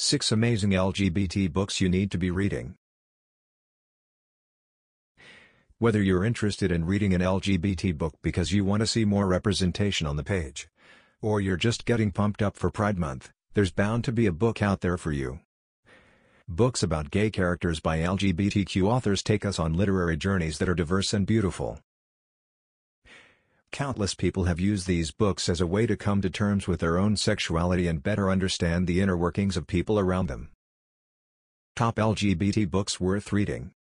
Six amazing LGBT books you need to be reading. Whether you're interested in reading an LGBT book because you want to see more representation on the page, or you're just getting pumped up for Pride Month, there's bound to be a book out there for you. Books about gay characters by LGBTQ authors take us on literary journeys that are diverse and beautiful. Countless people have used these books as a way to come to terms with their own sexuality and better understand the inner workings of people around them. Top LGBT books worth reading.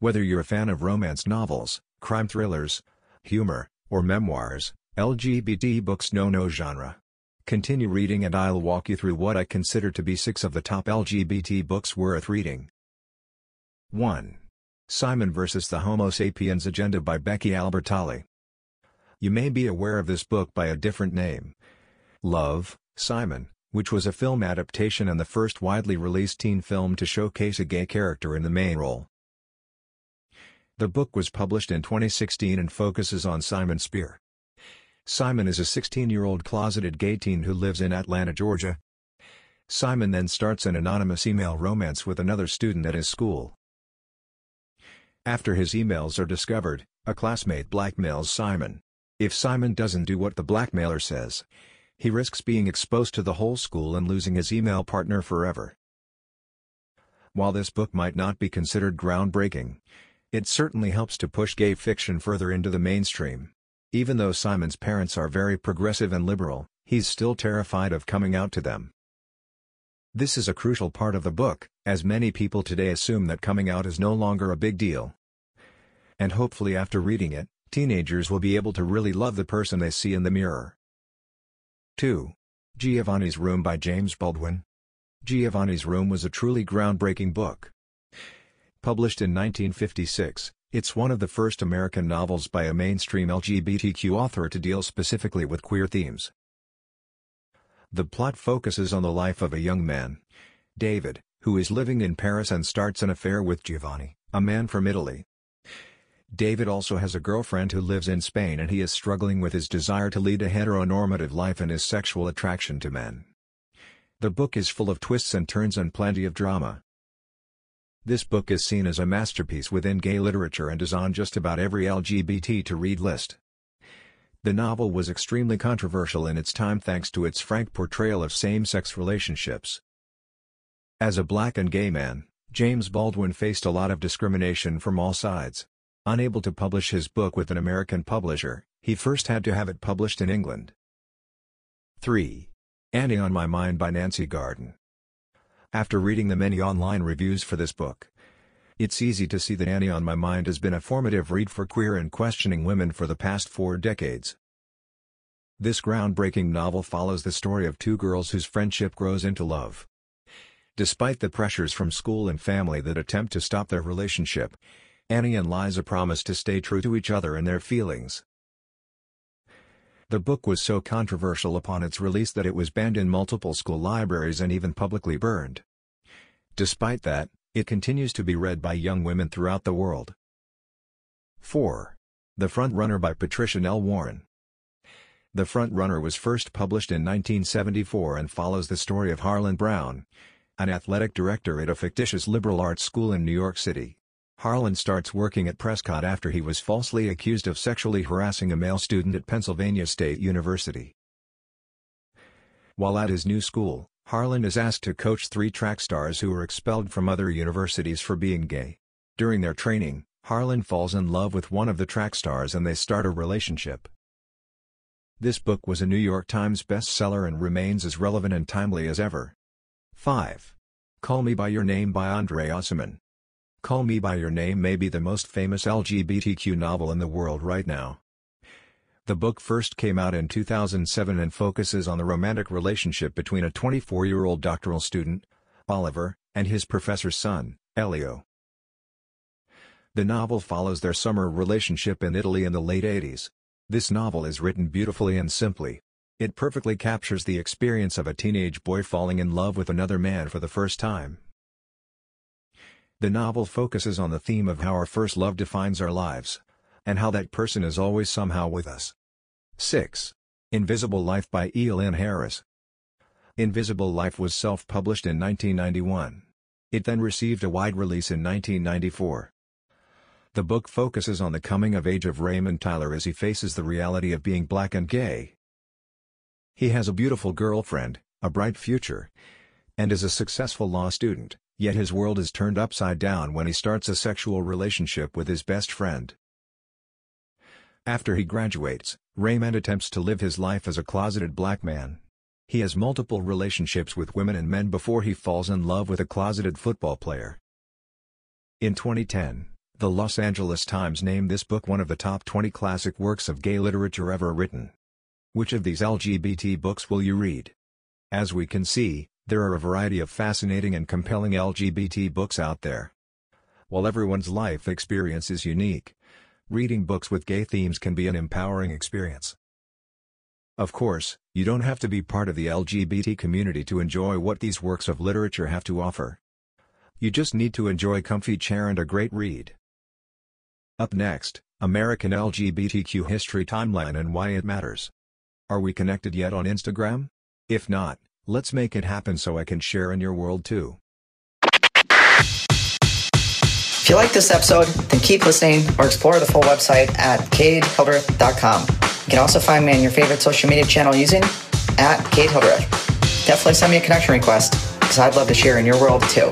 Whether you're a fan of romance novels, crime thrillers, humor, or memoirs, LGBT books know no genre. Continue reading and I'll walk you through what I consider to be six of the top LGBT books worth reading. 1. Simon vs. the Homo Sapiens Agenda by Becky Albertalli. You may be aware of this book by a different name. Love, Simon, which was a film adaptation and the first widely released teen film to showcase a gay character in the main role. The book was published in 2016 and focuses on Simon Spier. Simon is a 16-year-old closeted gay teen who lives in Atlanta, Georgia. Simon then starts an anonymous email romance with another student at his school. After his emails are discovered, a classmate blackmails Simon. If Simon doesn't do what the blackmailer says, he risks being exposed to the whole school and losing his email partner forever. While this book might not be considered groundbreaking, it certainly helps to push gay fiction further into the mainstream. Even though Simon's parents are very progressive and liberal, he's still terrified of coming out to them. This is a crucial part of the book, as many people today assume that coming out is no longer a big deal. And hopefully after reading it, teenagers will be able to really love the person they see in the mirror. 2. Giovanni's Room by James Baldwin. Giovanni's Room was a truly groundbreaking book. Published in 1956, it's one of the first American novels by a mainstream LGBTQ author to deal specifically with queer themes. The plot focuses on the life of a young man, David, who is living in Paris and starts an affair with Giovanni, a man from Italy. David also has a girlfriend who lives in Spain and he is struggling with his desire to lead a heteronormative life and his sexual attraction to men. The book is full of twists and turns and plenty of drama. This book is seen as a masterpiece within gay literature and is on just about every LGBT to read list. The novel was extremely controversial in its time thanks to its frank portrayal of same-sex relationships. As a black and gay man, James Baldwin faced a lot of discrimination from all sides. Unable to publish his book with an American publisher, he first had to have it published in England. 3. Annie on My Mind by Nancy Garden. After reading the many online reviews for this book, it's easy to see that Annie on My Mind has been a formative read for queer and questioning women for the past 4 decades. This groundbreaking novel follows the story of two girls whose friendship grows into love. Despite the pressures from school and family that attempt to stop their relationship, Annie and Liza promise to stay true to each other and their feelings. The book was so controversial upon its release that it was banned in multiple school libraries and even publicly burned. Despite that, it continues to be read by young women throughout the world. 4. The Front Runner by Patricia L. Warren. The Front Runner was first published in 1974 and follows the story of Harlan Brown, an athletic director at a fictitious liberal arts school in New York City. Harlan starts working at Prescott after he was falsely accused of sexually harassing a male student at Pennsylvania State University. While at his new school, Harlan is asked to coach 3 track stars who were expelled from other universities for being gay. During their training, Harlan falls in love with one of the track stars and they start a relationship. This book was a New York Times bestseller and remains as relevant and timely as ever. 5. Call Me By Your Name by Andre Aciman. Call Me By Your Name may be the most famous LGBTQ novel in the world right now. The book first came out in 2007 and focuses on the romantic relationship between a 24-year-old doctoral student, Oliver, and his professor's son, Elio. The novel follows their summer relationship in Italy in the late 80s. This novel is written beautifully and simply. It perfectly captures the experience of a teenage boy falling in love with another man for the first time. The novel focuses on the theme of how our first love defines our lives, and how that person is always somehow with us. 6. Invisible Life by E. Lynn Harris. Invisible Life was self-published in 1991. It then received a wide release in 1994. The book focuses on the coming of age of Raymond Tyler as he faces the reality of being black and gay. He has a beautiful girlfriend, a bright future, and is a successful law student, yet his world is turned upside down when he starts a sexual relationship with his best friend. After he graduates, Raymond attempts to live his life as a closeted black man. He has multiple relationships with women and men before he falls in love with a closeted football player. In 2010, the Los Angeles Times named this book one of the top 20 classic works of gay literature ever written. Which of these LGBT books will you read? As we can see, there are a variety of fascinating and compelling LGBT books out there. While everyone's life experience is unique, reading books with gay themes can be an empowering experience. Of course, you don't have to be part of the LGBT community to enjoy what these works of literature have to offer. You just need to enjoy a comfy chair and a great read. Up next, American LGBTQ History Timeline and Why It Matters. Are we connected yet on Instagram? If not, let's make it happen so I can share in your world too. If you like this episode, then keep listening or explore the full website at KateHildreth.com. You can also find me on your favorite social media channel using @KateHildreth. Definitely send me a connection request because I'd love to share in your world too.